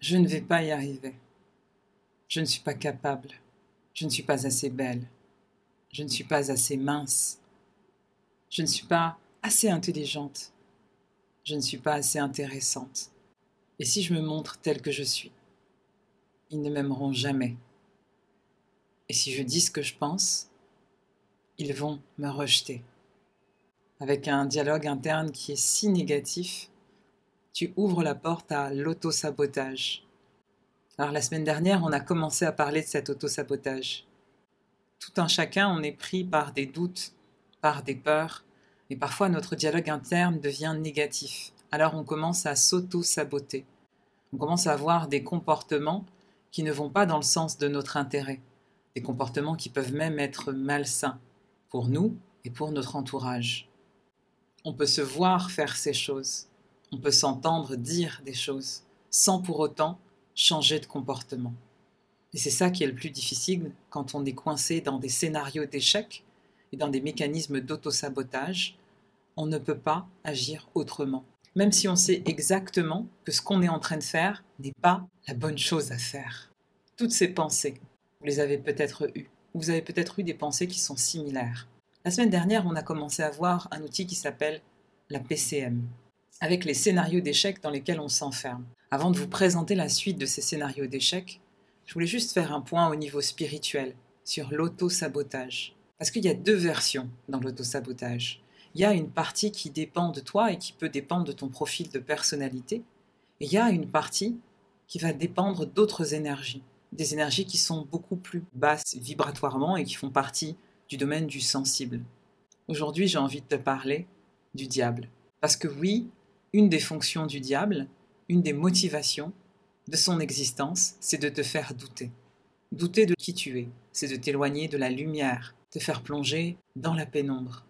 « Je ne vais pas y arriver. Je ne suis pas capable. Je ne suis pas assez belle. Je ne suis pas assez mince. Je ne suis pas assez intelligente. Je ne suis pas assez intéressante. Et si je me montre telle que je suis, ils ne m'aimeront jamais. Et si je dis ce que je pense, ils vont me rejeter. » Avec un dialogue interne qui est si négatif, tu ouvres la porte à l'auto-sabotage. Alors la semaine dernière, on a commencé à parler de cet auto-sabotage. Tout un chacun, on est pris par des doutes, par des peurs, et parfois notre dialogue interne devient négatif. Alors on commence à s'auto-saboter. On commence à avoir des comportements qui ne vont pas dans le sens de notre intérêt, des comportements qui peuvent même être malsains pour nous et pour notre entourage. On peut se voir faire ces choses. On peut s'entendre dire des choses sans pour autant changer de comportement. Et c'est ça qui est le plus difficile quand on est coincé dans des scénarios d'échec et dans des mécanismes d'auto-sabotage. On ne peut pas agir autrement, même si on sait exactement que ce qu'on est en train de faire n'est pas la bonne chose à faire. Toutes ces pensées, vous les avez peut-être eues. Vous avez peut-être eu des pensées qui sont similaires. La semaine dernière, on a commencé à voir un outil qui s'appelle la PCM, avec les scénarios d'échecs dans lesquels on s'enferme. Avant de vous présenter la suite de ces scénarios d'échecs, je voulais juste faire un point au niveau spirituel sur l'auto-sabotage. Parce qu'il y a deux versions dans l'auto-sabotage. Il y a une partie qui dépend de toi et qui peut dépendre de ton profil de personnalité. Et il y a une partie qui va dépendre d'autres énergies. Des énergies qui sont beaucoup plus basses vibratoirement et qui font partie du domaine du sensible. Aujourd'hui, j'ai envie de te parler du diable. Parce que oui, une des fonctions du diable, une des motivations de son existence, c'est de te faire douter. Douter de qui tu es, c'est de t'éloigner de la lumière, te faire plonger dans la pénombre,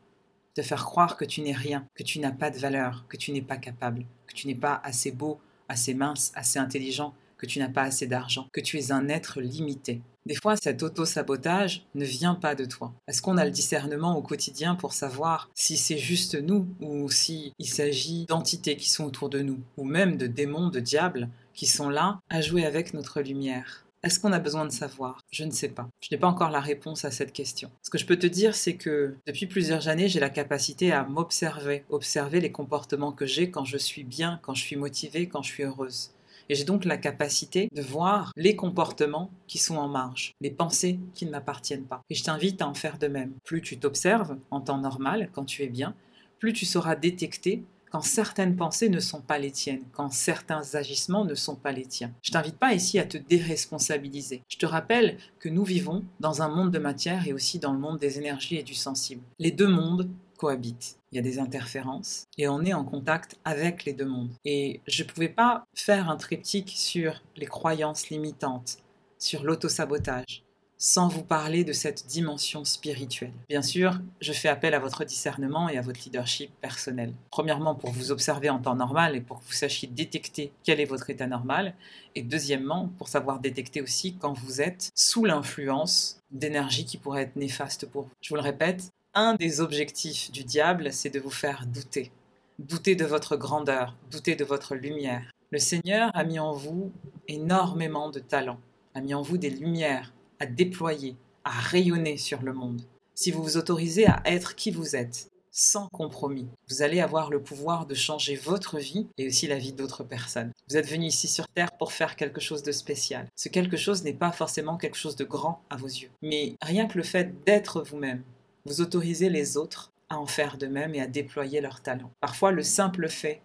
te faire croire que tu n'es rien, que tu n'as pas de valeur, que tu n'es pas capable, que tu n'es pas assez beau, assez mince, assez intelligent, que tu n'as pas assez d'argent, que tu es un être limité. Des fois, cet auto-sabotage ne vient pas de toi. Est-ce qu'on a le discernement au quotidien pour savoir si c'est juste nous ou si il s'agit d'entités qui sont autour de nous ou même de démons, de diables qui sont là à jouer avec notre lumière? Est-ce qu'on a besoin de savoir? Je ne sais pas. Je n'ai pas encore la réponse à cette question. Ce que je peux te dire, c'est que depuis plusieurs années, j'ai la capacité à m'observer, observer les comportements que j'ai quand je suis bien, quand je suis motivée, quand je suis heureuse. Et j'ai donc la capacité de voir les comportements qui sont en marge, les pensées qui ne m'appartiennent pas. Et je t'invite à en faire de même. Plus tu t'observes en temps normal, quand tu es bien, plus tu sauras détecter quand certaines pensées ne sont pas les tiennes, quand certains agissements ne sont pas les tiens. Je t'invite pas ici à te déresponsabiliser. Je te rappelle que nous vivons dans un monde de matière et aussi dans le monde des énergies et du sensible. Les deux mondes cohabitent. Il y a des interférences et on est en contact avec les deux mondes. Et je ne pouvais pas faire un triptyque sur les croyances limitantes, sur l'auto-sabotage, sans vous parler de cette dimension spirituelle. Bien sûr, je fais appel à votre discernement et à votre leadership personnel. Premièrement, pour vous observer en temps normal et pour que vous sachiez détecter quel est votre état normal. Et deuxièmement, pour savoir détecter aussi quand vous êtes sous l'influence d'énergie qui pourrait être néfaste pour vous. Je vous le répète, un des objectifs du diable, c'est de vous faire douter. Douter de votre grandeur, douter de votre lumière. Le Seigneur a mis en vous énormément de talents, a mis en vous des lumières à déployer, à rayonner sur le monde. Si vous vous autorisez à être qui vous êtes, sans compromis, vous allez avoir le pouvoir de changer votre vie et aussi la vie d'autres personnes. Vous êtes venu ici sur Terre pour faire quelque chose de spécial. Ce quelque chose n'est pas forcément quelque chose de grand à vos yeux. Mais rien que le fait d'être vous-même, vous autorisez les autres à en faire de même et à déployer leurs talents. Parfois, le simple fait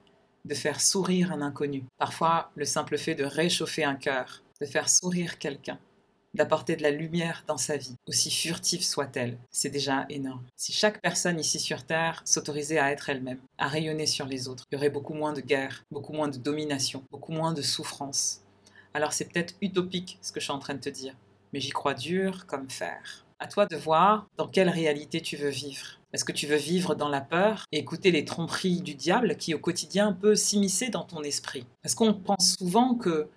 de faire sourire un inconnu, parfois, le simple fait de réchauffer un cœur, de faire sourire quelqu'un, d'apporter de la lumière dans sa vie, aussi furtive soit-elle, c'est déjà énorme. Si chaque personne ici sur Terre s'autorisait à être elle-même, à rayonner sur les autres, il y aurait beaucoup moins de guerre, beaucoup moins de domination, beaucoup moins de souffrance. Alors c'est peut-être utopique ce que je suis en train de te dire, mais j'y crois dur comme fer. À toi de voir dans quelle réalité tu veux vivre. Est-ce que tu veux vivre dans la peur et écouter les tromperies du diable qui au quotidien peut s'immiscer dans ton esprit? Parce qu'on pense souvent que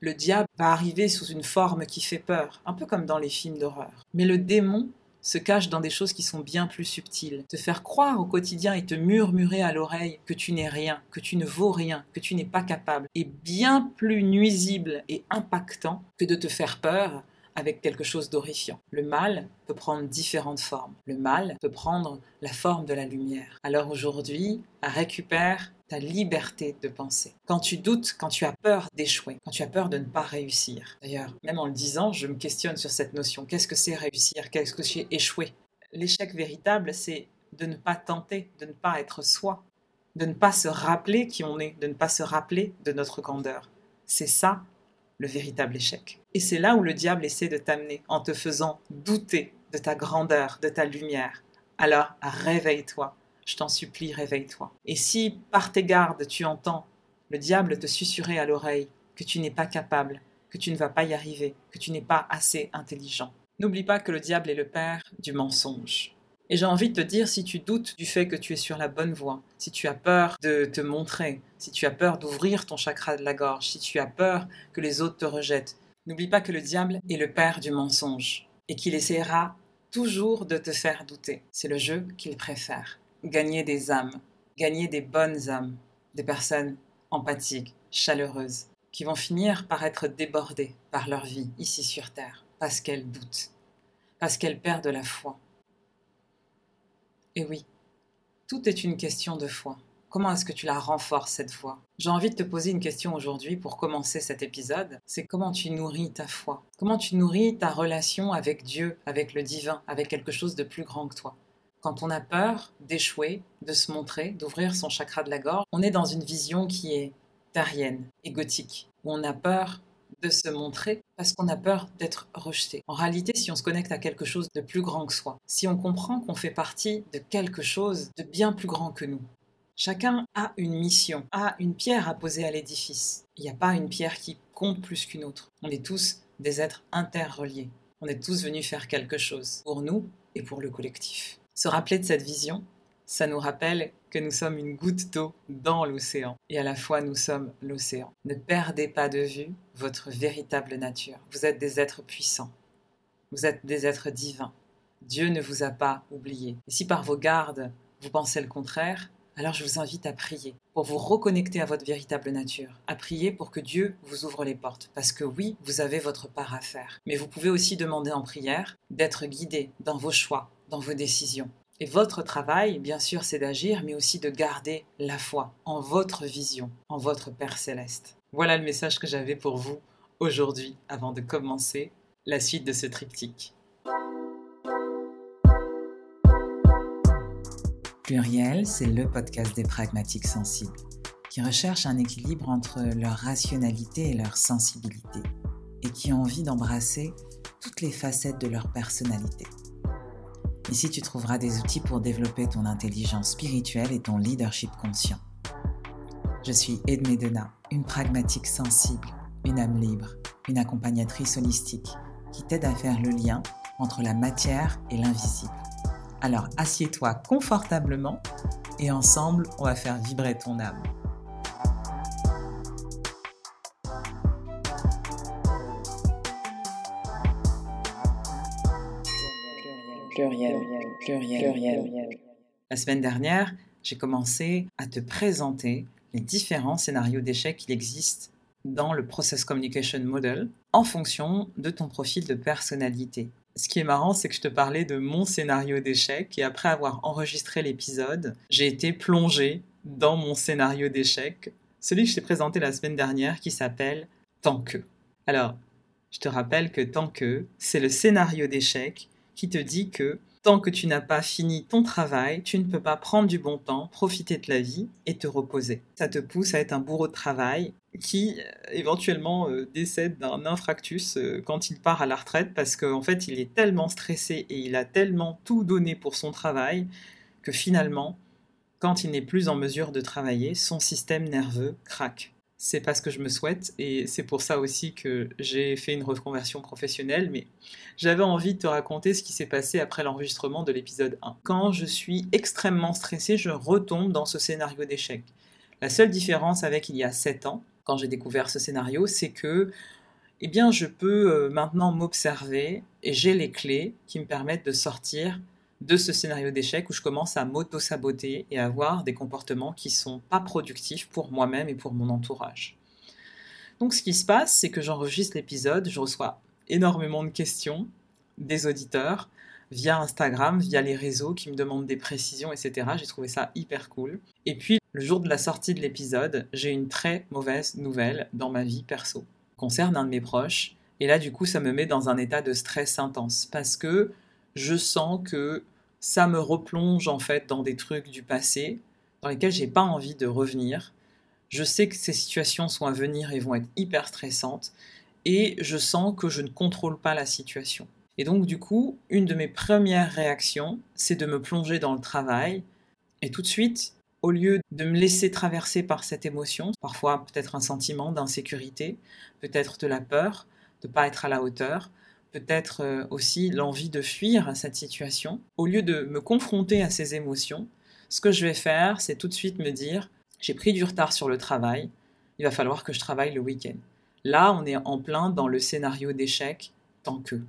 le diable va arriver sous une forme qui fait peur, un peu comme dans les films d'horreur. Mais le démon se cache dans des choses qui sont bien plus subtiles. Te faire croire au quotidien et te murmurer à l'oreille que tu n'es rien, que tu ne vaux rien, que tu n'es pas capable, est bien plus nuisible et impactant que de te faire peur avec quelque chose d'horrifiant. Le mal peut prendre différentes formes. Le mal peut prendre la forme de la lumière. Alors aujourd'hui, récupère ta liberté de penser. Quand tu doutes, quand tu as peur d'échouer, quand tu as peur de ne pas réussir. D'ailleurs, même en le disant, je me questionne sur cette notion. Qu'est-ce que c'est réussir? Qu'est-ce que c'est échouer? L'échec véritable, c'est de ne pas tenter, de ne pas être soi, de ne pas se rappeler qui on est, de ne pas se rappeler de notre grandeur. C'est ça, le véritable échec. Et c'est là où le diable essaie de t'amener, en te faisant douter de ta grandeur, de ta lumière. Alors, réveille-toi. Je t'en supplie, réveille-toi. Et si, par tes gardes, tu entends le diable te susurrer à l'oreille que tu n'es pas capable, que tu ne vas pas y arriver, que tu n'es pas assez intelligent, n'oublie pas que le diable est le père du mensonge. Et j'ai envie de te dire, si tu doutes du fait que tu es sur la bonne voie, si tu as peur de te montrer, si tu as peur d'ouvrir ton chakra de la gorge, si tu as peur que les autres te rejettent, n'oublie pas que le diable est le père du mensonge et qu'il essaiera toujours de te faire douter. C'est le jeu qu'il préfère. Gagner des âmes, gagner des bonnes âmes, des personnes empathiques, chaleureuses, qui vont finir par être débordées par leur vie ici sur Terre, parce qu'elles doutent, parce qu'elles perdent la foi. Et oui, tout est une question de foi. Comment est-ce que tu la renforces, cette foi? J'ai envie de te poser une question aujourd'hui pour commencer cet épisode, c'est comment tu nourris ta foi? Comment tu nourris ta relation avec Dieu, avec le divin, avec quelque chose de plus grand que toi? Quand on a peur d'échouer, de se montrer, d'ouvrir son chakra de la gorge, on est dans une vision qui est terrienne, égotique, où on a peur de se montrer parce qu'on a peur d'être rejeté. En réalité, si on se connecte à quelque chose de plus grand que soi, si on comprend qu'on fait partie de quelque chose de bien plus grand que nous, chacun a une mission, a une pierre à poser à l'édifice. Il n'y a pas une pierre qui compte plus qu'une autre. On est tous des êtres interreliés. On est tous venus faire quelque chose pour nous et pour le collectif. Se rappeler de cette vision, ça nous rappelle que nous sommes une goutte d'eau dans l'océan. Et à la fois, nous sommes l'océan. Ne perdez pas de vue votre véritable nature. Vous êtes des êtres puissants. Vous êtes des êtres divins. Dieu ne vous a pas oublié. Et si par vos gardes, vous pensez le contraire, alors je vous invite à prier pour vous reconnecter à votre véritable nature. À prier pour que Dieu vous ouvre les portes. Parce que oui, vous avez votre part à faire. Mais vous pouvez aussi demander en prière d'être guidé dans vos choix, dans vos décisions. Et votre travail, bien sûr, c'est d'agir, mais aussi de garder la foi en votre vision, en votre Père Céleste. Voilà le message que j'avais pour vous aujourd'hui, avant de commencer la suite de ce triptyque. Pluriel, c'est le podcast des pragmatiques sensibles, qui recherchent un équilibre entre leur rationalité et leur sensibilité, et qui ont envie d'embrasser toutes les facettes de leur personnalité. Ici, tu trouveras des outils pour développer ton intelligence spirituelle et ton leadership conscient. Je suis Edmée Dennah, une pragmatique sensible, une âme libre, une accompagnatrice holistique qui t'aide à faire le lien entre la matière et l'invisible. Alors, assieds-toi confortablement et ensemble, on va faire vibrer ton âme. Pluriel. La semaine dernière, j'ai commencé à te présenter les différents scénarios d'échec qu'il existe dans le Process Communication Model en fonction de ton profil de personnalité. Ce qui est marrant, c'est que je te parlais de mon scénario d'échec et après avoir enregistré l'épisode, j'ai été plongée dans mon scénario d'échec, celui que je t'ai présenté la semaine dernière qui s'appelle « Tant que ». Alors, je te rappelle que « Tant que », c'est le scénario d'échec qui te dit que tant que tu n'as pas fini ton travail, tu ne peux pas prendre du bon temps, profiter de la vie et te reposer. Ça te pousse à être un bourreau de travail qui éventuellement décède d'un infarctus quand il part à la retraite parce qu'en fait il est tellement stressé et il a tellement tout donné pour son travail que finalement, quand il n'est plus en mesure de travailler, son système nerveux craque. C'est pas ce que je me souhaite et c'est pour ça aussi que j'ai fait une reconversion professionnelle, mais j'avais envie de te raconter ce qui s'est passé après l'enregistrement de l'épisode 1. Quand je suis extrêmement stressée, je retombe dans ce scénario d'échec. La seule différence avec il y a 7 ans, quand j'ai découvert ce scénario, c'est que eh bien, je peux maintenant m'observer et j'ai les clés qui me permettent de sortir de ce scénario d'échec où je commence à m'auto-saboter et à avoir des comportements qui ne sont pas productifs pour moi-même et pour mon entourage. Donc ce qui se passe, c'est que j'enregistre l'épisode, je reçois énormément de questions des auditeurs via Instagram, via les réseaux qui me demandent des précisions, etc. J'ai trouvé ça hyper cool. Et puis, le jour de la sortie de l'épisode, j'ai une très mauvaise nouvelle dans ma vie perso. Concerne un de mes proches. Et là, du coup, ça me met dans un état de stress intense parce que je sens que ça me replonge en fait dans des trucs du passé dans lesquels j'ai pas envie de revenir. Je sais que ces situations sont à venir et vont être hyper stressantes et je sens que je ne contrôle pas la situation. Et donc du coup, une de mes premières réactions, c'est de me plonger dans le travail et tout de suite, au lieu de me laisser traverser par cette émotion, parfois peut-être un sentiment d'insécurité, peut-être de la peur, de ne pas être à la hauteur, peut-être aussi l'envie de fuir cette situation. Au lieu de me confronter à ces émotions, ce que je vais faire, c'est tout de suite me dire « j'ai pris du retard sur le travail, il va falloir que je travaille le week-end ». Là, on est en plein dans le scénario d'échec « tant que ».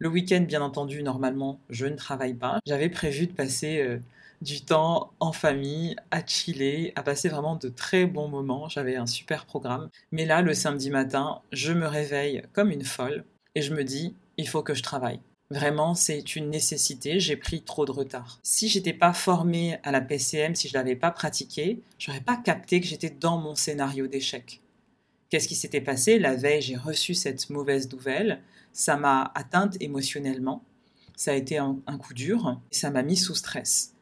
Le week-end, bien entendu, normalement, je ne travaille pas. J'avais prévu de passer du temps en famille, à chiller, à passer vraiment de très bons moments. J'avais un super programme. Mais là, le samedi matin, je me réveille comme une folle et je me dis « il faut que je travaille ». Vraiment, c'est une nécessité, j'ai pris trop de retard. Si j'étais pas formée à la PCM, si je l'avais pas pratiquée, j'aurais pas capté que j'étais dans mon scénario d'échec. Qu'est-ce qui s'était passé ? La veille, j'ai reçu cette mauvaise nouvelle. Ça m'a atteinte émotionnellement, ça a été un coup dur, ça m'a mis sous stress.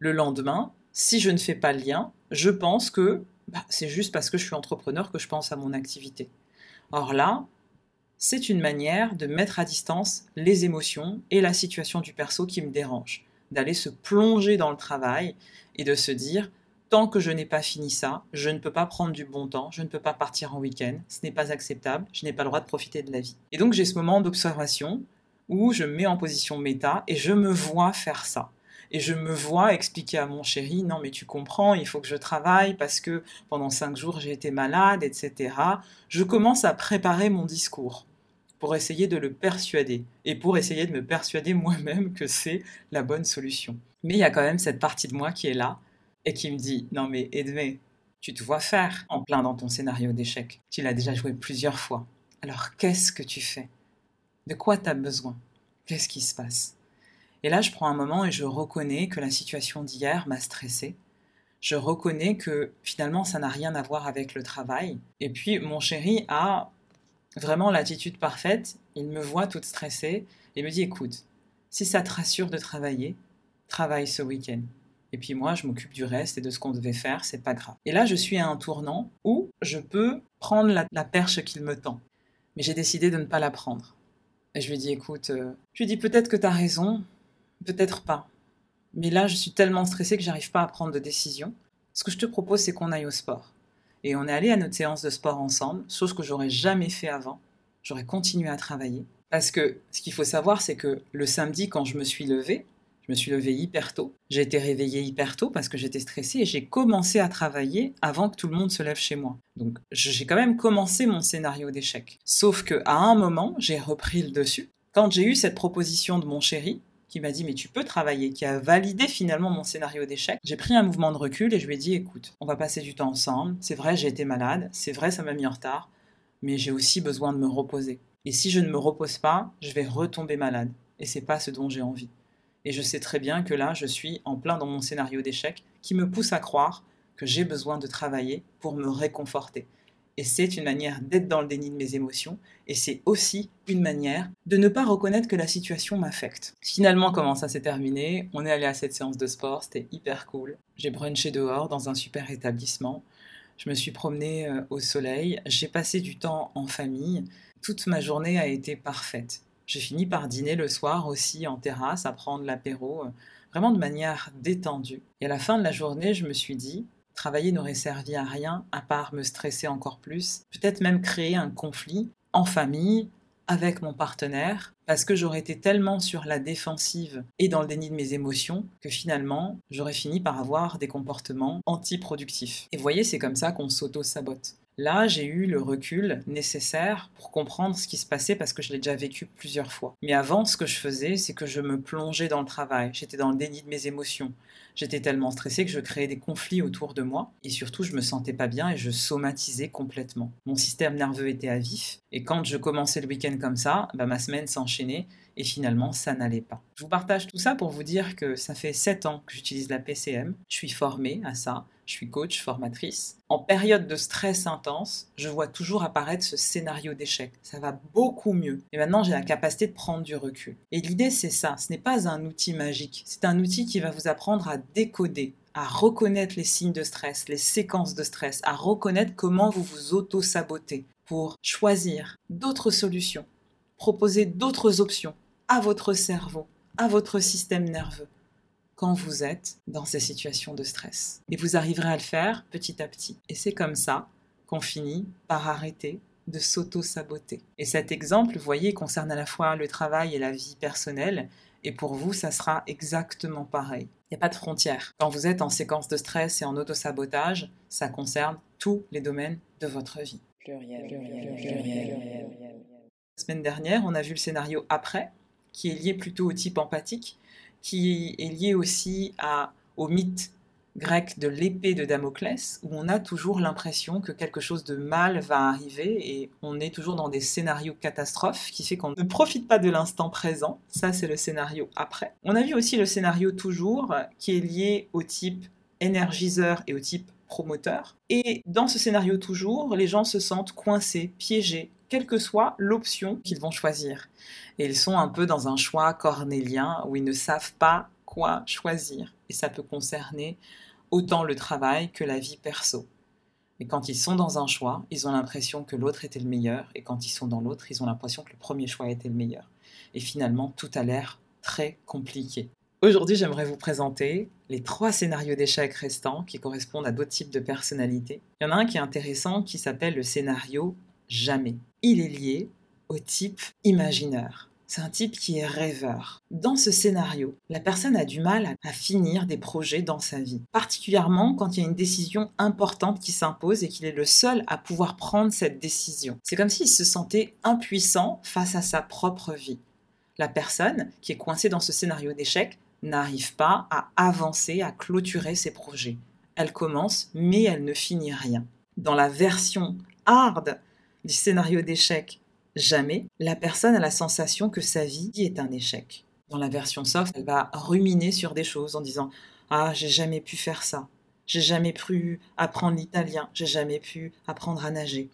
Le lendemain, si je ne fais pas le lien, je pense que c'est juste parce que je suis entrepreneur que je pense à mon activité. Or là, c'est une manière de mettre à distance les émotions et la situation du perso qui me dérange, d'aller se plonger dans le travail et de se dire « tant que je n'ai pas fini ça, je ne peux pas prendre du bon temps, je ne peux pas partir en week-end, ce n'est pas acceptable, je n'ai pas le droit de profiter de la vie ». Et donc j'ai ce moment d'observation où je me mets en position méta et je me vois faire ça. Et je me vois expliquer à mon chéri « non mais tu comprends, il faut que je travaille parce que pendant 5 jours j'ai été malade, etc. » Je commence à préparer mon discours pour essayer de le persuader et pour essayer de me persuader moi-même que c'est la bonne solution. Mais il y a quand même cette partie de moi qui est là et qui me dit « non mais Edmée, tu te vois faire en plein dans ton scénario d'échec. Tu l'as déjà joué plusieurs fois. Alors qu'est-ce que tu fais ? De quoi tu as besoin ? Qu'est-ce qui se passe ? » Et là, je prends un moment et je reconnais que la situation d'hier m'a stressée. Je reconnais que finalement, ça n'a rien à voir avec le travail. Et puis, mon chéri a vraiment l'attitude parfaite. Il me voit toute stressée et me dit « écoute, si ça te rassure de travailler, travaille ce week-end. Et puis moi, je m'occupe du reste et de ce qu'on devait faire, c'est pas grave. » Et là, je suis à un tournant où je peux prendre la perche qu'il me tend. Mais j'ai décidé de ne pas la prendre. Et je lui dis « écoute, peut-être que t'as raison. » Peut-être pas. Mais là, je suis tellement stressée que j'arrive pas à prendre de décision. Ce que je te propose, c'est qu'on aille au sport. Et on est allé à notre séance de sport ensemble, chose que j'aurais jamais fait avant. J'aurais continué à travailler. Parce que ce qu'il faut savoir, c'est que le samedi, quand je me suis levée hyper tôt. J'ai été réveillée hyper tôt parce que j'étais stressée et j'ai commencé à travailler avant que tout le monde se lève chez moi. Donc, j'ai quand même commencé mon scénario d'échec. Sauf qu'à un moment, j'ai repris le dessus. Quand j'ai eu cette proposition de mon chéri, qui m'a dit « mais tu peux travailler », qui a validé finalement mon scénario d'échec. J'ai pris un mouvement de recul et je lui ai dit « écoute, on va passer du temps ensemble, c'est vrai j'ai été malade, c'est vrai ça m'a mis en retard, mais j'ai aussi besoin de me reposer. Et si je ne me repose pas, je vais retomber malade, et c'est pas ce dont j'ai envie. Et je sais très bien que là, je suis en plein dans mon scénario d'échec qui me pousse à croire que j'ai besoin de travailler pour me réconforter. Et c'est une manière d'être dans le déni de mes émotions, et c'est aussi une manière de ne pas reconnaître que la situation m'affecte. » Finalement, comment ça s'est terminé ? On est allé à cette séance de sport, c'était hyper cool. J'ai brunché dehors dans un super établissement, je me suis promenée au soleil, j'ai passé du temps en famille, toute ma journée a été parfaite. J'ai fini par dîner le soir aussi en terrasse, à prendre l'apéro, vraiment de manière détendue. Et à la fin de la journée, je me suis dit « travailler n'aurait servi à rien à part me stresser encore plus, peut-être même créer un conflit en famille, avec mon partenaire, parce que j'aurais été tellement sur la défensive et dans le déni de mes émotions que finalement, j'aurais fini par avoir des comportements anti-productifs. » Et vous voyez, c'est comme ça qu'on s'auto-sabote. Là, j'ai eu le recul nécessaire pour comprendre ce qui se passait parce que je l'ai déjà vécu plusieurs fois. Mais avant, ce que je faisais, c'est que je me plongeais dans le travail. J'étais dans le déni de mes émotions. J'étais tellement stressée que je créais des conflits autour de moi. Et surtout, je me sentais pas bien et je somatisais complètement. Mon système nerveux était à vif. Et quand je commençais le week-end comme ça, ma semaine s'enchaînait. Et finalement, ça n'allait pas. Je vous partage tout ça pour vous dire que ça fait 7 ans que j'utilise la PCM. Je suis formée à ça. Je suis coach, formatrice. En période de stress intense, je vois toujours apparaître ce scénario d'échec. Ça va beaucoup mieux. Et maintenant, j'ai la capacité de prendre du recul. Et l'idée, c'est ça. Ce n'est pas un outil magique. C'est un outil qui va vous apprendre à décoder, à reconnaître les signes de stress, les séquences de stress, à reconnaître comment vous vous auto-sabotez pour choisir d'autres solutions, proposer d'autres options à votre cerveau, à votre système nerveux, quand vous êtes dans ces situations de stress. Et vous arriverez à le faire petit à petit. Et c'est comme ça qu'on finit par arrêter de s'auto-saboter. Et cet exemple, vous voyez, concerne à la fois le travail et la vie personnelle. Et pour vous, ça sera exactement pareil. Il n'y a pas de frontière. Quand vous êtes en séquence de stress et en auto-sabotage, ça concerne tous les domaines de votre vie. Pluriel. La semaine dernière, on a vu le scénario après, qui est lié plutôt au type empathique, qui est lié aussi au mythe grec de l'épée de Damoclès, où on a toujours l'impression que quelque chose de mal va arriver et on est toujours dans des scénarios catastrophes, qui fait qu'on ne profite pas de l'instant présent. Ça, c'est le scénario après. On a vu aussi le scénario toujours, qui est lié au type énergiseur et au type promoteur. Et dans ce scénario toujours, les gens se sentent coincés, piégés, quelle que soit l'option qu'ils vont choisir. Et ils sont un peu dans un choix cornélien où ils ne savent pas quoi choisir. Et ça peut concerner autant le travail que la vie perso. Et quand ils sont dans un choix, ils ont l'impression que l'autre était le meilleur. Et quand ils sont dans l'autre, ils ont l'impression que le premier choix était le meilleur. Et finalement, tout a l'air très compliqué. Aujourd'hui, j'aimerais vous présenter les 3 scénarios d'échec restants qui correspondent à d'autres types de personnalités. Il y en a un qui est intéressant, qui s'appelle le scénario jamais. Il est lié au type imagineur. C'est un type qui est rêveur. Dans ce scénario, la personne a du mal à finir des projets dans sa vie, particulièrement quand il y a une décision importante qui s'impose et qu'il est le seul à pouvoir prendre cette décision. C'est comme s'il se sentait impuissant face à sa propre vie. La personne qui est coincée dans ce scénario d'échec n'arrive pas à avancer, à clôturer ses projets. Elle commence, mais elle ne finit rien. Dans la version hard du scénario d'échec jamais, la personne a la sensation que sa vie est un échec. Dans la version soft, elle va ruminer sur des choses en disant « Ah, j'ai jamais pu faire ça. J'ai jamais pu apprendre l'italien. J'ai jamais pu apprendre à nager.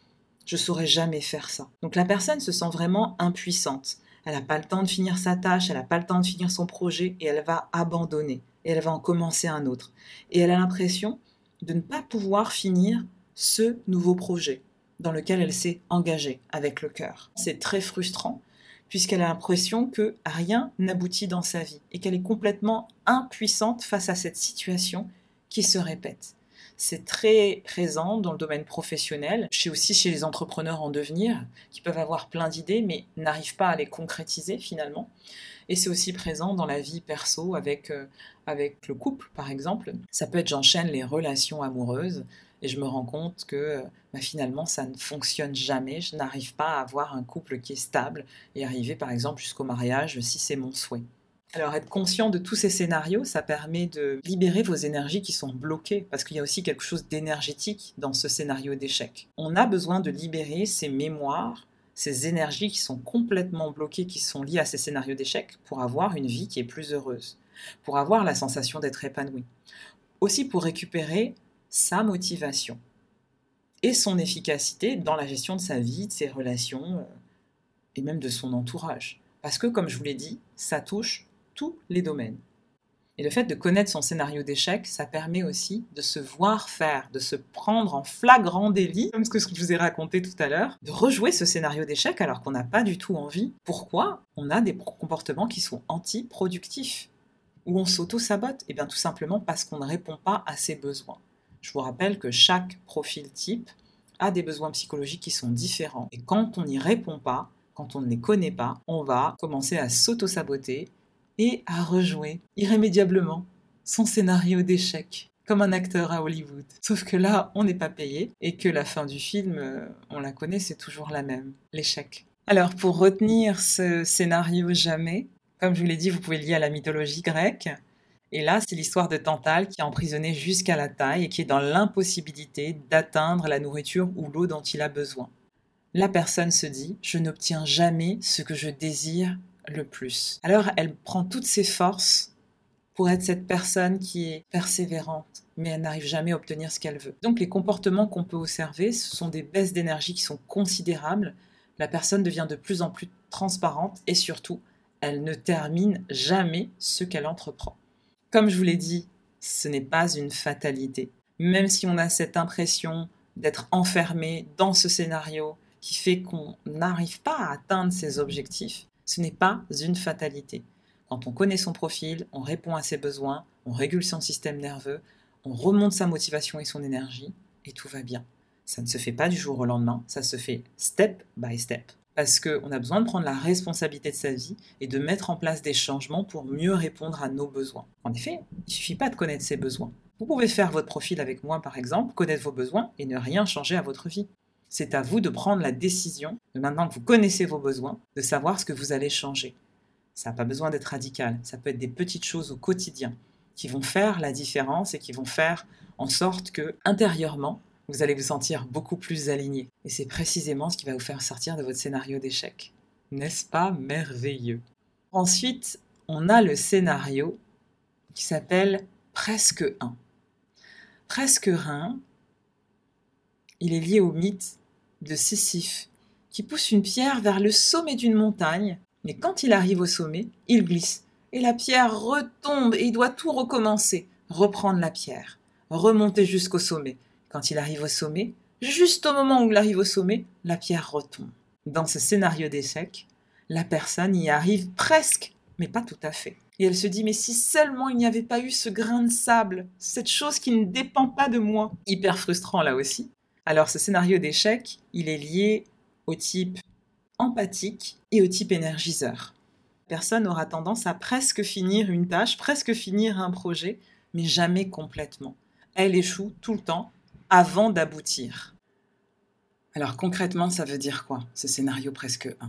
Je saurais jamais faire ça. » Donc la personne se sent vraiment impuissante. Elle n'a pas le temps de finir sa tâche, elle n'a pas le temps de finir son projet et elle va abandonner. Et elle va en commencer un autre. Et elle a l'impression de ne pas pouvoir finir ce nouveau projet dans lequel elle s'est engagée avec le cœur. C'est très frustrant puisqu'elle a l'impression que rien n'aboutit dans sa vie et qu'elle est complètement impuissante face à cette situation qui se répète. C'est très présent dans le domaine professionnel, chez les entrepreneurs en devenir qui peuvent avoir plein d'idées mais n'arrivent pas à les concrétiser finalement. Et c'est aussi présent dans la vie perso avec le couple par exemple. Ça peut être j'enchaîne les relations amoureuses et je me rends compte que finalement ça ne fonctionne jamais, je n'arrive pas à avoir un couple qui est stable et arriver par exemple jusqu'au mariage si c'est mon souhait. Alors être conscient de tous ces scénarios, ça permet de libérer vos énergies qui sont bloquées, parce qu'il y a aussi quelque chose d'énergétique dans ce scénario d'échec. On a besoin de libérer ces mémoires, ces énergies qui sont complètement bloquées, qui sont liées à ces scénarios d'échec, pour avoir une vie qui est plus heureuse, pour avoir la sensation d'être épanoui. Aussi pour récupérer sa motivation et son efficacité dans la gestion de sa vie, de ses relations et même de son entourage. Parce que, comme je vous l'ai dit, ça touche tous les domaines. Et le fait de connaître son scénario d'échec, ça permet aussi de se voir faire, de se prendre en flagrant délit, comme ce que je vous ai raconté tout à l'heure, de rejouer ce scénario d'échec alors qu'on n'a pas du tout envie. Pourquoi on a des comportements qui sont anti-productifs, où on s'auto-sabote ? Eh bien, tout simplement parce qu'on ne répond pas à ses besoins. Je vous rappelle que chaque profil type a des besoins psychologiques qui sont différents. Et quand on n'y répond pas, quand on ne les connaît pas, on va commencer à s'auto-saboter et à rejouer irrémédiablement son scénario d'échec. comme un acteur à Hollywood. Sauf que là, on n'est pas payé et que la fin du film, on la connaît, c'est toujours la même, l'échec. Alors, pour retenir ce scénario jamais, comme je vous l'ai dit, vous pouvez le lier à la mythologie grecque. Et là, c'est l'histoire de Tantale qui est emprisonné jusqu'à la taille et qui est dans l'impossibilité d'atteindre la nourriture ou l'eau dont il a besoin. La personne se dit « Je n'obtiens jamais ce que je désire le plus ». Alors, elle prend toutes ses forces pour être cette personne qui est persévérante, mais elle n'arrive jamais à obtenir ce qu'elle veut. Donc les comportements qu'on peut observer, ce sont des baisses d'énergie qui sont considérables. La personne devient de plus en plus transparente et surtout, elle ne termine jamais ce qu'elle entreprend. Comme je vous l'ai dit, ce n'est pas une fatalité. Même si on a cette impression d'être enfermé dans ce scénario qui fait qu'on n'arrive pas à atteindre ses objectifs, ce n'est pas une fatalité. Quand on connaît son profil, on répond à ses besoins, on régule son système nerveux, on remonte sa motivation et son énergie, et tout va bien. Ça ne se fait pas du jour au lendemain, ça se fait step by step. Parce qu'on a besoin de prendre la responsabilité de sa vie et de mettre en place des changements pour mieux répondre à nos besoins. En effet, il ne suffit pas de connaître ses besoins. Vous pouvez faire votre profil avec moi, par exemple, connaître vos besoins et ne rien changer à votre vie. C'est à vous de prendre la décision, maintenant que vous connaissez vos besoins, de savoir ce que vous allez changer. Ça n'a pas besoin d'être radical, ça peut être des petites choses au quotidien qui vont faire la différence et qui vont faire en sorte que, intérieurement, vous allez vous sentir beaucoup plus aligné. Et c'est précisément ce qui va vous faire sortir de votre scénario d'échec. N'est-ce pas merveilleux ? Ensuite, on a le scénario qui s'appelle Presque 1. Presque 1, il est lié au mythe de Sisyphe, qui pousse une pierre vers le sommet d'une montagne. Mais quand il arrive au sommet, il glisse, et la pierre retombe, et il doit tout recommencer, reprendre la pierre, remonter jusqu'au sommet. Quand il arrive au sommet, juste au moment où il arrive au sommet, la pierre retombe. Dans ce scénario d'échec, la personne y arrive presque, mais pas tout à fait. Et elle se dit, mais si seulement il n'y avait pas eu ce grain de sable, cette chose qui ne dépend pas de moi. Hyper frustrant là aussi. Alors ce scénario d'échec, il est lié au type empathique et au type énergiseur. La personne aura tendance à presque finir une tâche, presque finir un projet, mais jamais complètement. Elle échoue tout le temps avant d'aboutir. Alors concrètement, ça veut dire quoi, ce scénario presque 1 ?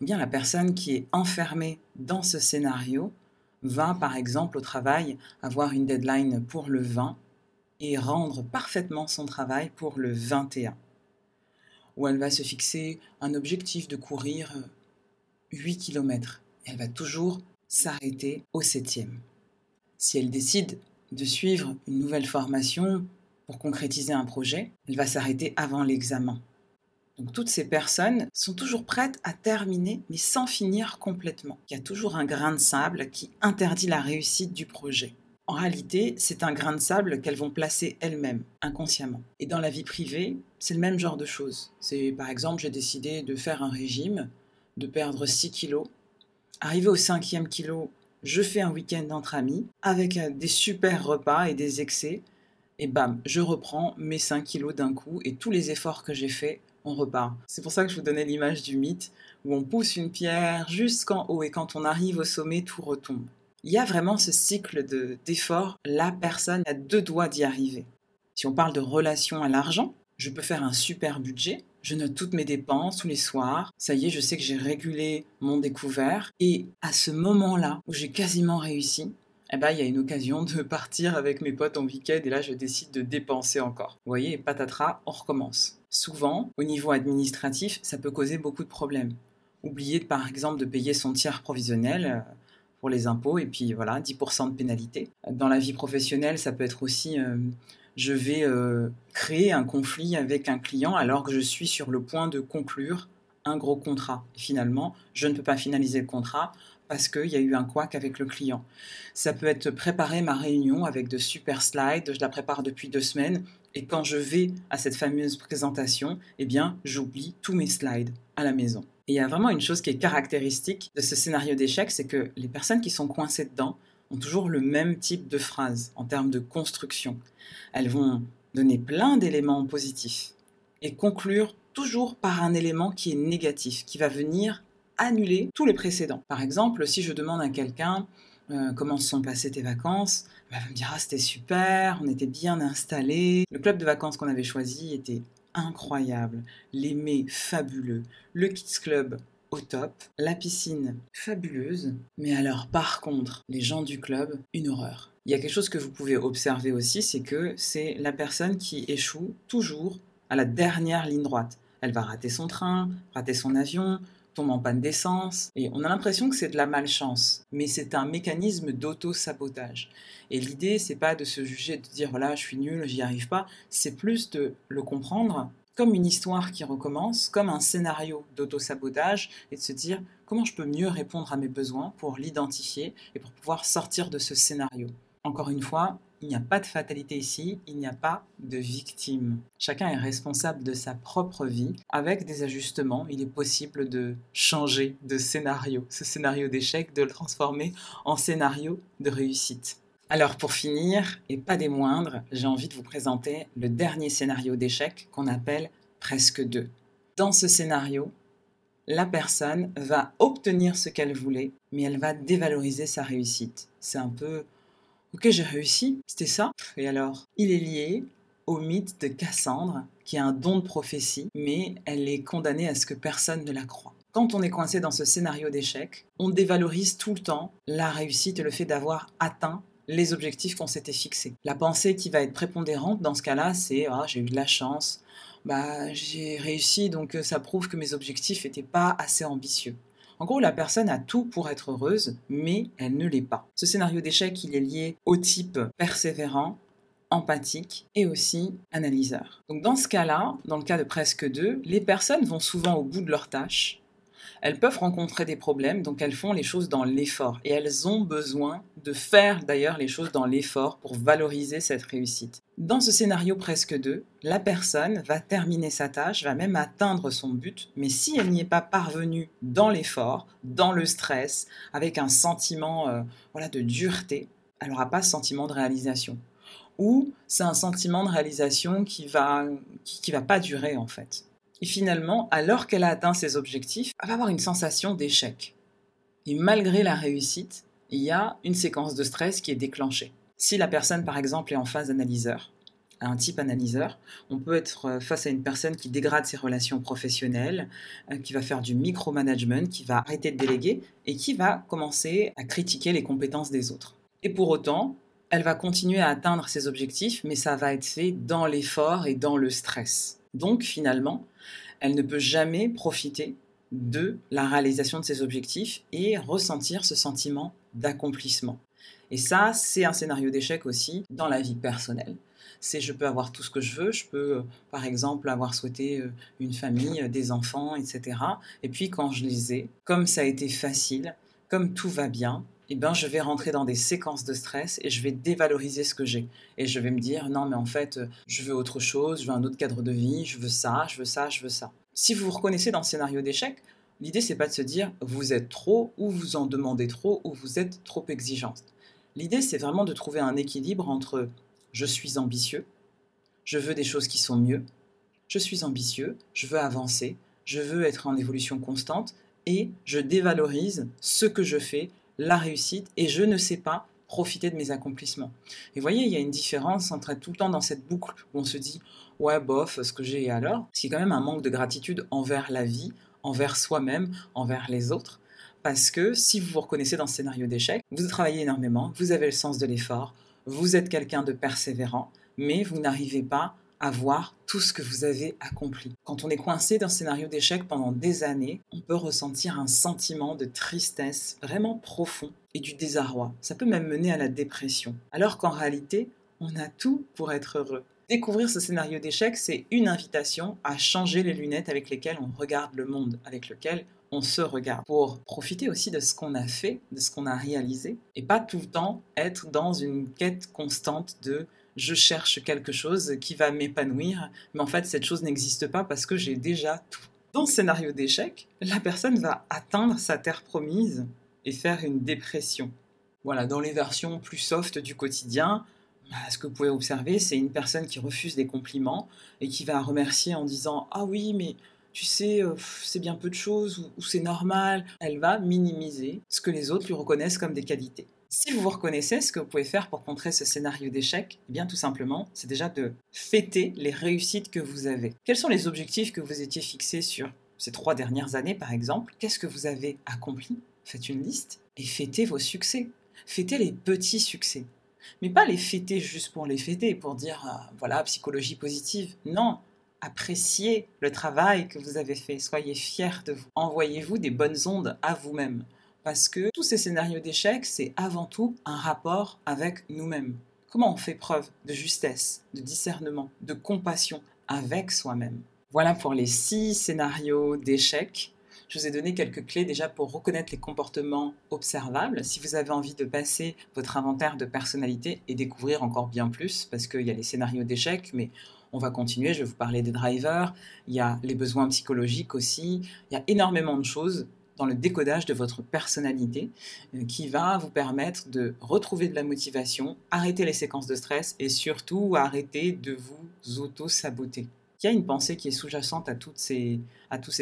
Eh bien, la personne qui est enfermée dans ce scénario va, par exemple, au travail, avoir une deadline pour le 20 et rendre parfaitement son travail pour le 21. Où elle va se fixer un objectif de courir 8 km. Elle va toujours s'arrêter au 7e. Si elle décide de suivre une nouvelle formation pour concrétiser un projet, elle va s'arrêter avant l'examen. Donc toutes ces personnes sont toujours prêtes à terminer, mais sans finir complètement. Il y a toujours un grain de sable qui interdit la réussite du projet. En réalité, c'est un grain de sable qu'elles vont placer elles-mêmes, inconsciemment. Et dans la vie privée, c'est le même genre de choses. C'est, par exemple, j'ai décidé de faire un régime, de perdre 6 kilos. Arrivé au 5e kilo, je fais un week-end entre amis, avec des super repas et des excès, et bam, je reprends mes 5 kilos d'un coup, et tous les efforts que j'ai faits, on repart. C'est pour ça que je vous donnais l'image du mythe, où on pousse une pierre jusqu'en haut, et quand on arrive au sommet, tout retombe. Il y a vraiment ce cycle d'efforts, la personne a deux doigts d'y arriver. Si on parle de relation à l'argent, je peux faire un super budget, je note toutes mes dépenses tous les soirs, ça y est, je sais que j'ai régulé mon découvert, et à ce moment-là, où j'ai quasiment réussi, eh ben, il y a une occasion de partir avec mes potes en week-end, et là je décide de dépenser encore. Vous voyez, patatras, on recommence. Souvent, au niveau administratif, ça peut causer beaucoup de problèmes. Oublier, par exemple, de payer son tiers provisionnel pour les impôts, et puis voilà, 10% de pénalité. Dans la vie professionnelle, ça peut être aussi, je vais créer un conflit avec un client alors que je suis sur le point de conclure un gros contrat. Finalement, je ne peux pas finaliser le contrat parce qu'il y a eu un couac avec le client. Ça peut être préparer ma réunion avec de super slides, je la prépare depuis 2 semaines, et quand je vais à cette fameuse présentation, eh bien, j'oublie tous mes slides à la maison. Et il y a vraiment une chose qui est caractéristique de ce scénario d'échec, c'est que les personnes qui sont coincées dedans ont toujours le même type de phrase en termes de construction. Elles vont donner plein d'éléments positifs et conclure toujours par un élément qui est négatif, qui va venir annuler tous les précédents. Par exemple, si je demande à quelqu'un Comment se sont passées tes vacances ? Bah, elle va me dire « Ah, c'était super, on était bien installés. » Le club de vacances qu'on avait choisi était incroyable. Les mets fabuleux. Le Kids Club au top. La piscine fabuleuse. Mais alors, par contre, les gens du club, une horreur. Il y a quelque chose que vous pouvez observer aussi, c'est que c'est la personne qui échoue toujours à la dernière ligne droite. Elle va rater son train, rater son avion, tombe en panne d'essence, et on a l'impression que c'est de la malchance, mais c'est un mécanisme d'auto-sabotage. Et l'idée, c'est pas de se juger, de dire voilà, je suis nul, j'y arrive pas, c'est plus de le comprendre comme une histoire qui recommence, comme un scénario d'auto-sabotage, et de se dire comment je peux mieux répondre à mes besoins pour l'identifier et pour pouvoir sortir de ce scénario. Encore une fois, il n'y a pas de fatalité ici, il n'y a pas de victime. Chacun est responsable de sa propre vie. Avec des ajustements, il est possible de changer de scénario. Ce scénario d'échec, de le transformer en scénario de réussite. Alors pour finir, et pas des moindres, j'ai envie de vous présenter le dernier scénario d'échec qu'on appelle presque 2. Dans ce scénario, la personne va obtenir ce qu'elle voulait, mais elle va dévaloriser sa réussite. C'est un peu... Ok, j'ai réussi, c'était ça. Et alors, il est lié au mythe de Cassandre, qui a un don de prophétie, mais elle est condamnée à ce que personne ne la croie. Quand on est coincé dans ce scénario d'échec, on dévalorise tout le temps la réussite et le fait d'avoir atteint les objectifs qu'on s'était fixés. La pensée qui va être prépondérante dans ce cas-là, c'est « Ah, j'ai eu de la chance, bah j'ai réussi, donc ça prouve que mes objectifs n'étaient pas assez ambitieux. » En gros, la personne a tout pour être heureuse, mais elle ne l'est pas. Ce scénario d'échec, il est lié au type persévérant, empathique et aussi analyseur. Donc dans ce cas-là, dans le cas de presque 2, les personnes vont souvent au bout de leurs tâches. Elles peuvent rencontrer des problèmes, donc elles font les choses dans l'effort. Et elles ont besoin de faire d'ailleurs les choses dans l'effort pour valoriser cette réussite. Dans ce scénario presque 2, la personne va terminer sa tâche, va même atteindre son but, mais si elle n'y est pas parvenue dans l'effort, dans le stress, avec un sentiment de dureté, elle n'aura pas ce sentiment de réalisation. Ou c'est un sentiment de réalisation qui va pas durer en fait. Et finalement, alors qu'elle a atteint ses objectifs, elle va avoir une sensation d'échec. Et malgré la réussite, il y a une séquence de stress qui est déclenchée. Si la personne, par exemple, est en phase analyseur, à un type analyseur, on peut être face à une personne qui dégrade ses relations professionnelles, qui va faire du micromanagement, qui va arrêter de déléguer et qui va commencer à critiquer les compétences des autres. Et pour autant, elle va continuer à atteindre ses objectifs, mais ça va être fait dans l'effort et dans le stress. Donc, finalement, elle ne peut jamais profiter de la réalisation de ses objectifs et ressentir ce sentiment d'accomplissement. Et ça, c'est un scénario d'échec aussi dans la vie personnelle. C'est je peux avoir tout ce que je veux, je peux par exemple avoir souhaité une famille, des enfants, etc. Et puis quand je les ai, comme ça a été facile, comme tout va bien, eh ben, je vais rentrer dans des séquences de stress et je vais dévaloriser ce que j'ai. Et je vais me dire, non mais en fait, je veux autre chose, je veux un autre cadre de vie, je veux ça, je veux ça, je veux ça. Si vous vous reconnaissez dans le scénario d'échec, l'idée c'est pas de se dire, vous êtes trop, ou vous en demandez trop, ou vous êtes trop exigeante. L'idée c'est vraiment de trouver un équilibre entre, je suis ambitieux, je veux des choses qui sont mieux, je suis ambitieux, je veux avancer, je veux être en évolution constante, et je dévalorise ce que je fais, la réussite, et je ne sais pas profiter de mes accomplissements. Et vous voyez, il y a une différence entre être tout le temps dans cette boucle où on se dit « ouais, bof, ce que j'ai et alors », ce qui est quand même un manque de gratitude envers la vie, envers soi-même, envers les autres, parce que si vous vous reconnaissez dans ce scénario d'échec, vous travaillez énormément, vous avez le sens de l'effort, vous êtes quelqu'un de persévérant, mais vous n'arrivez pas à voir tout ce que vous avez accompli. Quand on est coincé dans ce scénario d'échec pendant des années, on peut ressentir un sentiment de tristesse vraiment profond et du désarroi. Ça peut même mener à la dépression, alors qu'en réalité, on a tout pour être heureux. Découvrir ce scénario d'échec, c'est une invitation à changer les lunettes avec lesquelles on regarde le monde, avec lesquelles on se regarde, pour profiter aussi de ce qu'on a fait, de ce qu'on a réalisé, et pas tout le temps être dans une quête constante de je cherche quelque chose qui va m'épanouir, mais en fait, cette chose n'existe pas parce que j'ai déjà tout. Dans le scénario d'échec, la personne va atteindre sa terre promise et faire une dépression. Voilà, dans les versions plus soft du quotidien, ce que vous pouvez observer, c'est une personne qui refuse des compliments et qui va remercier en disant « Ah oui, mais tu sais, c'est bien peu de choses » ou « c'est normal ». Elle va minimiser ce que les autres lui reconnaissent comme des qualités. Si vous vous reconnaissez, ce que vous pouvez faire pour contrer ce scénario d'échec, eh bien tout simplement, c'est déjà de fêter les réussites que vous avez. Quels sont les objectifs que vous étiez fixés sur ces 3 dernières années, par exemple? Qu'est-ce que vous avez accompli? Faites une liste et fêtez vos succès. Fêtez les petits succès. Mais pas les fêter juste pour les fêter, pour dire voilà, psychologie positive. Non, appréciez le travail que vous avez fait. Soyez fiers de vous. Envoyez-vous des bonnes ondes à vous-même. Parce que tous ces scénarios d'échec, c'est avant tout un rapport avec nous-mêmes. Comment on fait preuve de justesse, de discernement, de compassion avec soi-même? Voilà pour les 6 scénarios d'échec. Je vous ai donné quelques clés déjà pour reconnaître les comportements observables. Si vous avez envie de passer votre inventaire de personnalité et découvrir encore bien plus, parce qu'il y a les scénarios d'échec, mais on va continuer, je vais vous parler des drivers, il y a les besoins psychologiques aussi, il y a énormément de choses dans le décodage de votre personnalité qui va vous permettre de retrouver de la motivation, arrêter les séquences de stress et surtout arrêter de vous auto-saboter. Il y a une pensée qui est sous-jacente à tous ces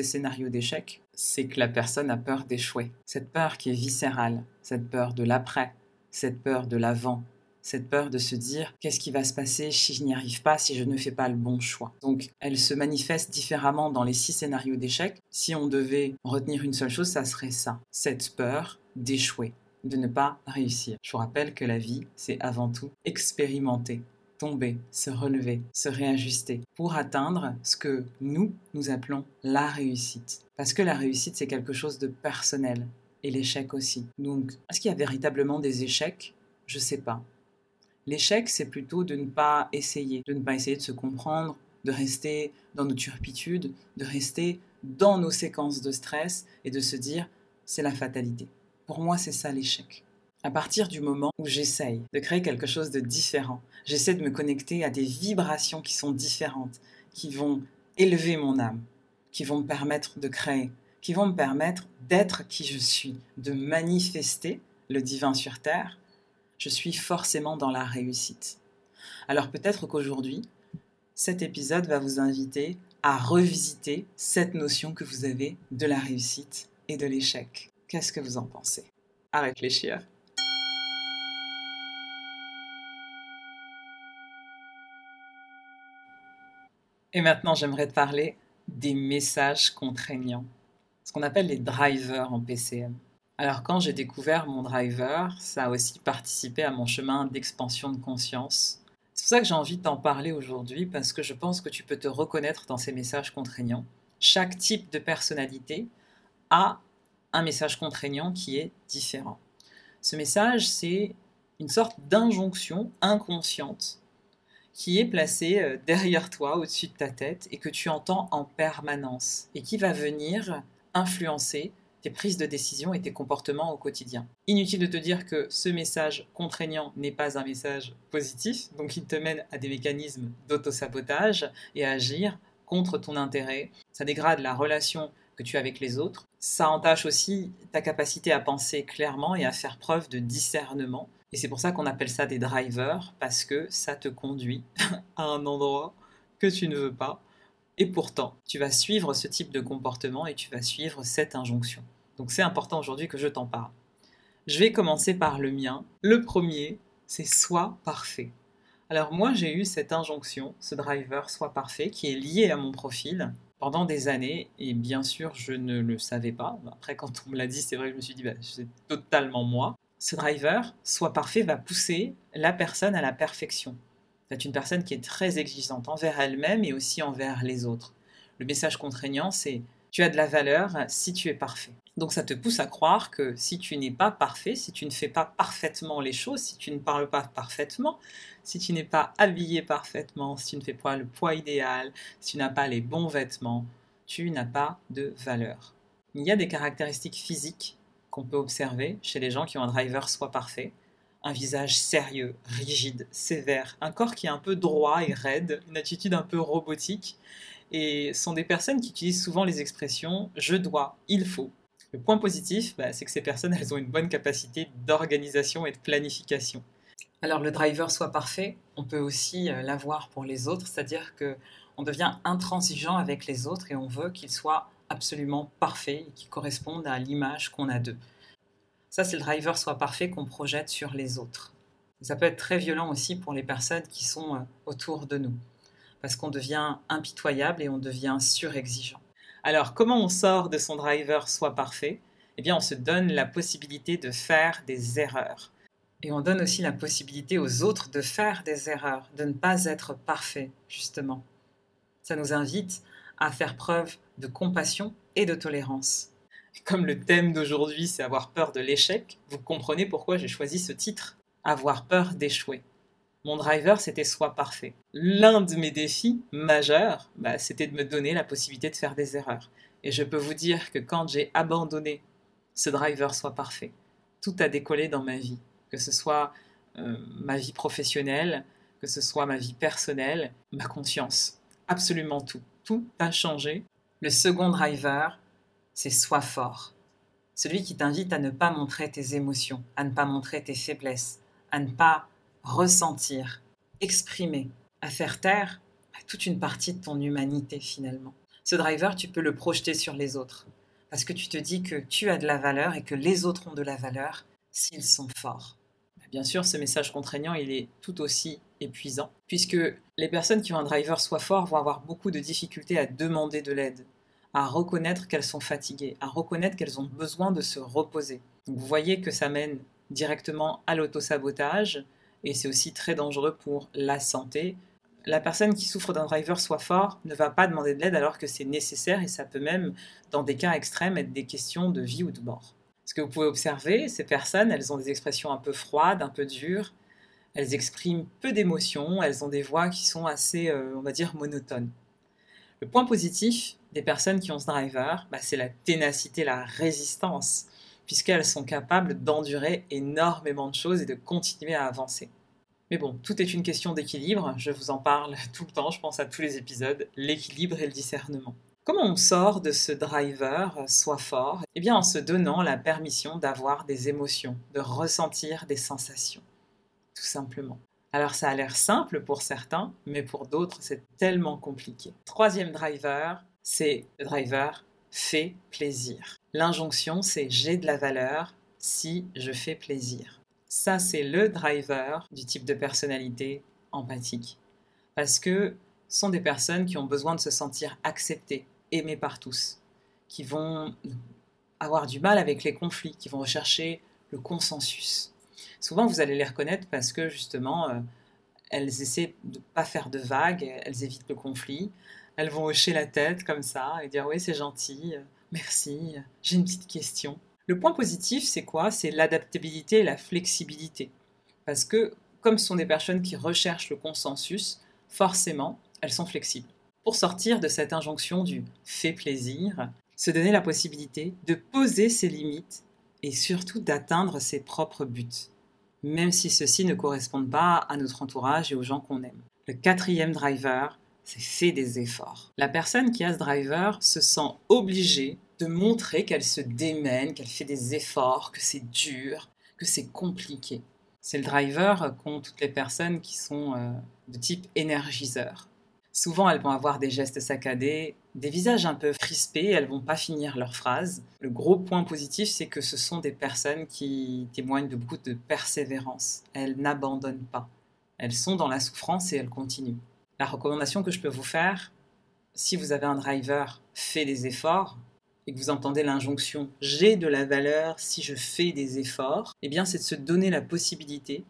scénarios d'échec, c'est que la personne a peur d'échouer. Cette peur qui est viscérale, cette peur de l'après, cette peur de l'avant, cette peur de se dire « qu'est-ce qui va se passer si je n'y arrive pas, si je ne fais pas le bon choix ?» Donc, elle se manifeste différemment dans les 6 scénarios d'échec. Si on devait retenir une seule chose, ça serait ça, cette peur d'échouer, de ne pas réussir. Je vous rappelle que la vie, c'est avant tout expérimenter, tomber, se relever, se réajuster pour atteindre ce que nous appelons la réussite. Parce que la réussite, c'est quelque chose de personnel et l'échec aussi. Donc, est-ce qu'il y a véritablement des échecs? Je ne sais pas. L'échec, c'est plutôt de ne pas essayer, de se comprendre, de rester dans nos turpitudes, de rester dans nos séquences de stress et de se dire « c'est la fatalité ». Pour moi, c'est ça l'échec. À partir du moment où j'essaye de créer quelque chose de différent, j'essaie de me connecter à des vibrations qui sont différentes, qui vont élever mon âme, qui vont me permettre de créer, qui vont me permettre d'être qui je suis, de manifester le divin sur terre, je suis forcément dans la réussite. Alors peut-être qu'aujourd'hui, cet épisode va vous inviter à revisiter cette notion que vous avez de la réussite et de l'échec. Qu'est-ce que vous en pensez? À réfléchir. Et maintenant, j'aimerais te parler des messages contraignants, ce qu'on appelle les drivers en PCM. Alors quand j'ai découvert mon driver, ça a aussi participé à mon chemin d'expansion de conscience. C'est pour ça que j'ai envie de t'en parler aujourd'hui, parce que je pense que tu peux te reconnaître dans ces messages contraignants. Chaque type de personnalité a un message contraignant qui est différent. Ce message, c'est une sorte d'injonction inconsciente qui est placé derrière toi, au-dessus de ta tête, et que tu entends en permanence, et qui va venir influencer tes prises de décision et tes comportements au quotidien. Inutile de te dire que ce message contraignant n'est pas un message positif, donc il te mène à des mécanismes d'auto-sabotage et à agir contre ton intérêt. Ça dégrade la relation que tu as avec les autres. Ça entache aussi ta capacité à penser clairement et à faire preuve de discernement. Et c'est pour ça qu'on appelle ça des drivers, parce que ça te conduit à un endroit que tu ne veux pas. Et pourtant, tu vas suivre ce type de comportement et tu vas suivre cette injonction. Donc c'est important aujourd'hui que je t'en parle. Je vais commencer par le mien. Le premier, c'est « sois parfait ». Alors moi, j'ai eu cette injonction, ce driver « sois parfait » qui est lié à mon profil pendant des années. Et bien sûr, je ne le savais pas. Après, quand on me l'a dit, c'est vrai que je me suis dit « c'est totalement moi ». Ce driver, soit parfait, va pousser la personne à la perfection. C'est une personne qui est très exigeante envers elle-même et aussi envers les autres. Le message contraignant, c'est « tu as de la valeur si tu es parfait ». Donc ça te pousse à croire que si tu n'es pas parfait, si tu ne fais pas parfaitement les choses, si tu ne parles pas parfaitement, si tu n'es pas habillé parfaitement, si tu ne fais pas le poids idéal, si tu n'as pas les bons vêtements, tu n'as pas de valeur. Il y a des caractéristiques physiques qu'on peut observer chez les gens qui ont un driver soit parfait, un visage sérieux, rigide, sévère, un corps qui est un peu droit et raide, une attitude un peu robotique, et sont des personnes qui utilisent souvent les expressions « je dois »,« il faut ». Le point positif, c'est que ces personnes elles ont une bonne capacité d'organisation et de planification. Alors le driver soit parfait, on peut aussi l'avoir pour les autres, c'est-à-dire qu'on devient intransigeant avec les autres et on veut qu'ils soient absolument parfait et qui correspondent à l'image qu'on a d'eux. Ça, c'est le driver soit parfait qu'on projette sur les autres. Ça peut être très violent aussi pour les personnes qui sont autour de nous, parce qu'on devient impitoyable et on devient surexigeant. Alors, comment on sort de son driver soit parfait ? Eh bien, on se donne la possibilité de faire des erreurs. Et on donne aussi la possibilité aux autres de faire des erreurs, de ne pas être parfait, justement. Ça nous invite à faire preuve de compassion et de tolérance. Et comme le thème d'aujourd'hui, c'est avoir peur de l'échec, vous comprenez pourquoi j'ai choisi ce titre. Avoir peur d'échouer. Mon driver, c'était soit parfait. L'un de mes défis majeurs, c'était de me donner la possibilité de faire des erreurs. Et je peux vous dire que quand j'ai abandonné ce driver soit parfait, tout a décollé dans ma vie. Que ce soit ma vie professionnelle, que ce soit ma vie personnelle, ma conscience, absolument tout. Tout a changé. Le second driver, c'est sois fort. Celui qui t'invite à ne pas montrer tes émotions, à ne pas montrer tes faiblesses, à ne pas ressentir, exprimer, à faire taire à toute une partie de ton humanité finalement. Ce driver, tu peux le projeter sur les autres parce que tu te dis que tu as de la valeur et que les autres ont de la valeur s'ils sont forts. Bien sûr, ce message contraignant, il est tout aussi épuisant, puisque les personnes qui ont un driver soit fort vont avoir beaucoup de difficultés à demander de l'aide, à reconnaître qu'elles sont fatiguées, à reconnaître qu'elles ont besoin de se reposer. Donc vous voyez que ça mène directement à l'autosabotage, et c'est aussi très dangereux pour la santé. La personne qui souffre d'un driver soit fort ne va pas demander de l'aide alors que c'est nécessaire, et ça peut même, dans des cas extrêmes, être des questions de vie ou de mort. Ce que vous pouvez observer, ces personnes, elles ont des expressions un peu froides, un peu dures, elles expriment peu d'émotions, elles ont des voix qui sont assez, on va dire, monotones. Le point positif des personnes qui ont ce driver, c'est la ténacité, la résistance, puisqu'elles sont capables d'endurer énormément de choses et de continuer à avancer. Mais bon, tout est une question d'équilibre, je vous en parle tout le temps, je pense à tous les épisodes, l'équilibre et le discernement. Comment on sort de ce driver soit fort ? Eh bien en se donnant la permission d'avoir des émotions, de ressentir des sensations, tout simplement. Alors ça a l'air simple pour certains, mais pour d'autres c'est tellement compliqué. Troisième driver, c'est le driver « fait plaisir ». L'injonction c'est « j'ai de la valeur si je fais plaisir ». Ça c'est le driver du type de personnalité empathique. Parce que ce sont des personnes qui ont besoin de se sentir acceptées, aimés par tous, qui vont avoir du mal avec les conflits, qui vont rechercher le consensus. Souvent, vous allez les reconnaître parce que, justement, elles essaient de ne pas faire de vagues, elles évitent le conflit, elles vont hocher la tête comme ça et dire « oui, c'est gentil, merci, j'ai une petite question ». Le point positif, c'est quoi ? C'est l'adaptabilité et la flexibilité. Parce que, comme ce sont des personnes qui recherchent le consensus, forcément, elles sont flexibles. Pour sortir de cette injonction du « fait plaisir », se donner la possibilité de poser ses limites et surtout d'atteindre ses propres buts, même si ceux-ci ne correspondent pas à notre entourage et aux gens qu'on aime. Le quatrième driver, c'est « fait des efforts ». La personne qui a ce driver se sent obligée de montrer qu'elle se démène, qu'elle fait des efforts, que c'est dur, que c'est compliqué. C'est le driver qu'ont toutes les personnes qui sont de type énergiseur. Souvent, elles vont avoir des gestes saccadés, des visages un peu crispés, elles ne vont pas finir leurs phrases. Le gros point positif, c'est que ce sont des personnes qui témoignent de beaucoup de persévérance. Elles n'abandonnent pas. Elles sont dans la souffrance et elles continuent. La recommandation que je peux vous faire, si vous avez un driver « fait des efforts » et que vous entendez l'injonction « j'ai de la valeur si je fais des efforts », eh bien, c'est de se donner la possibilité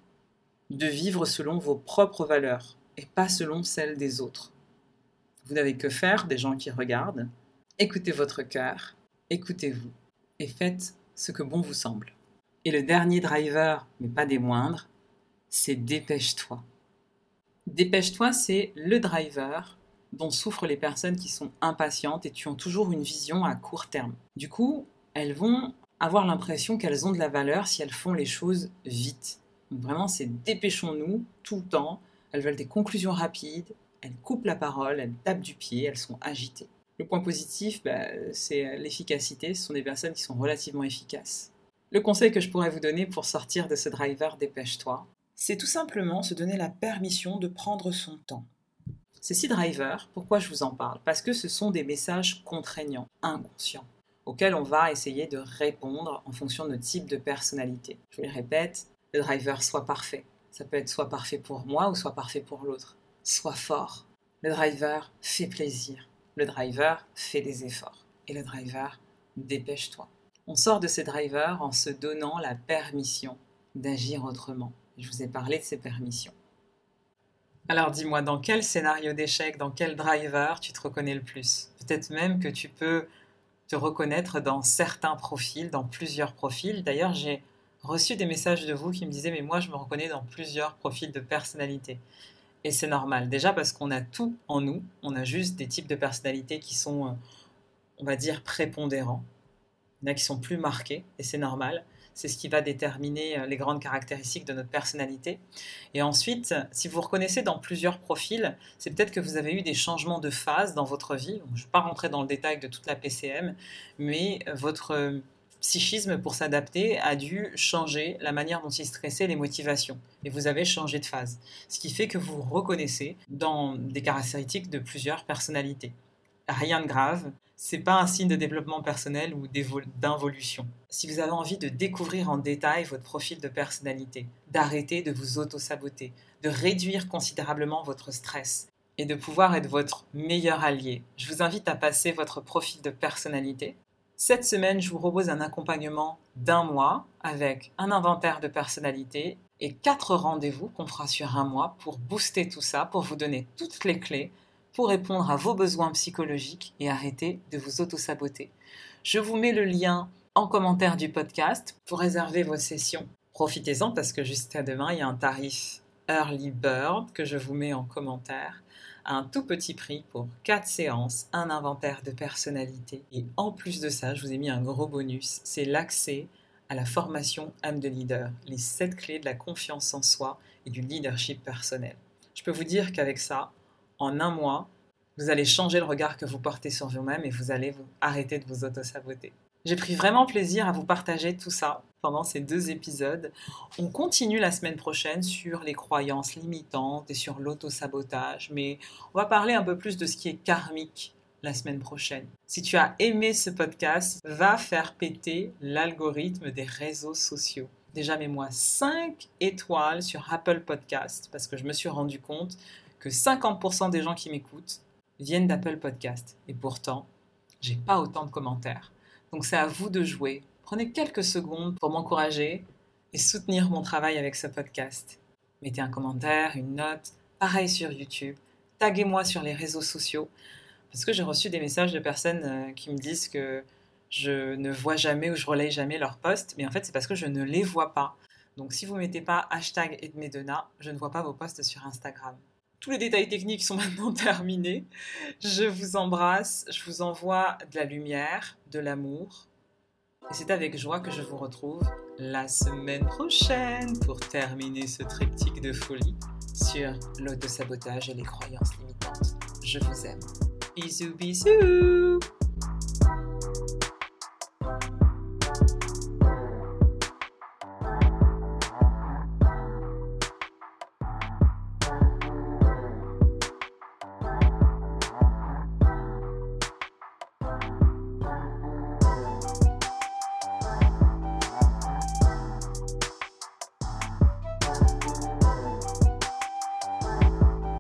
de vivre selon vos propres valeurs et pas selon celles des autres. Vous n'avez que faire des gens qui regardent. Écoutez votre cœur, écoutez-vous et faites ce que bon vous semble. Et le dernier driver, mais pas des moindres, c'est dépêche-toi. Dépêche-toi, c'est le driver dont souffrent les personnes qui sont impatientes et qui ont toujours une vision à court terme. Du coup, elles vont avoir l'impression qu'elles ont de la valeur si elles font les choses vite. Donc vraiment, c'est dépêchons-nous tout le temps. Elles veulent des conclusions rapides, elles coupent la parole, elles tapent du pied, elles sont agitées. Le point positif, c'est l'efficacité. Ce sont des personnes qui sont relativement efficaces. Le conseil que je pourrais vous donner pour sortir de ce driver « dépêche-toi », c'est tout simplement se donner la permission de prendre son temps. Ces six drivers, pourquoi je vous en parle ? Parce que ce sont des messages contraignants, inconscients. auxquels on va essayer de répondre en fonction de notre type de personnalité. Je vous le répète, le driver soit parfait. Ça peut être soit parfait pour moi ou soit parfait pour l'autre. Soit fort. Le driver fait plaisir. Le driver fait des efforts. Et le driver, dépêche-toi. On sort de ces drivers en se donnant la permission d'agir autrement. Je vous ai parlé de ces permissions. Alors dis-moi, dans quel scénario d'échec, dans quel driver tu te reconnais le plus ? Peut-être même que tu peux te reconnaître dans certains profils, dans plusieurs profils. D'ailleurs, j'ai reçu des messages de vous qui me disaient « mais moi, je me reconnais dans plusieurs profils de personnalité ». Et c'est normal, déjà parce qu'on a tout en nous, on a juste des types de personnalités qui sont, on va dire, prépondérants. Il y en a qui sont plus marqués, et c'est normal. C'est ce qui va déterminer les grandes caractéristiques de notre personnalité. Et ensuite, si vous vous reconnaissez dans plusieurs profils, c'est peut-être que vous avez eu des changements de phase dans votre vie. Je ne vais pas rentrer dans le détail de toute la PCM, mais votre psychisme, pour s'adapter, a dû changer la manière dont il stressait les motivations. Et vous avez changé de phase. Ce qui fait que vous vous reconnaissez dans des caractéristiques de plusieurs personnalités. Rien de grave. C'est pas un signe de développement personnel ou d'involution. Si vous avez envie de découvrir en détail votre profil de personnalité, d'arrêter de vous auto-saboter, de réduire considérablement votre stress et de pouvoir être votre meilleur allié, je vous invite à passer votre profil de personnalité. Cette semaine, je vous propose un accompagnement d'1 mois avec un inventaire de personnalité et 4 rendez-vous qu'on fera sur 1 mois pour booster tout ça, pour vous donner toutes les clés pour répondre à vos besoins psychologiques et arrêter de vous auto-saboter. Je vous mets le lien en commentaire du podcast pour réserver vos sessions. Profitez-en parce que jusqu'à demain, il y a un tarif Early Bird que je vous mets en commentaire à un tout petit prix pour 4 séances, un inventaire de personnalité. Et en plus de ça, je vous ai mis un gros bonus, c'est l'accès à la formation Âme de Leader, les 7 clés de la confiance en soi et du leadership personnel. Je peux vous dire qu'avec ça, en 1 mois, vous allez changer le regard que vous portez sur vous-même et vous allez arrêter de vous auto-saboter. J'ai pris vraiment plaisir à vous partager tout ça pendant ces 2 épisodes. On continue la semaine prochaine sur les croyances limitantes et sur l'auto-sabotage, mais on va parler un peu plus de ce qui est karmique la semaine prochaine. Si tu as aimé ce podcast, va faire péter l'algorithme des réseaux sociaux. Déjà, mets-moi 5 étoiles sur Apple Podcast parce que je me suis rendu compte que 50% des gens qui m'écoutent viennent d'Apple Podcast. Et pourtant, j'ai pas autant de commentaires. Donc c'est à vous de jouer. Prenez quelques secondes pour m'encourager et soutenir mon travail avec ce podcast. Mettez un commentaire, une note, pareil sur YouTube. Taguez-moi sur les réseaux sociaux. Parce que j'ai reçu des messages de personnes qui me disent que je ne vois jamais ou je relaye jamais leurs posts. Mais en fait, c'est parce que je ne les vois pas. Donc si vous ne mettez pas hashtag Edmée Dennah, je ne vois pas vos posts sur Instagram. Tous les détails techniques sont maintenant terminés. Je vous embrasse, je vous envoie de la lumière, de l'amour. Et c'est avec joie que je vous retrouve la semaine prochaine pour terminer ce triptyque de folie sur l'autosabotage et les croyances limitantes. Je vous aime. Bisous, bisous!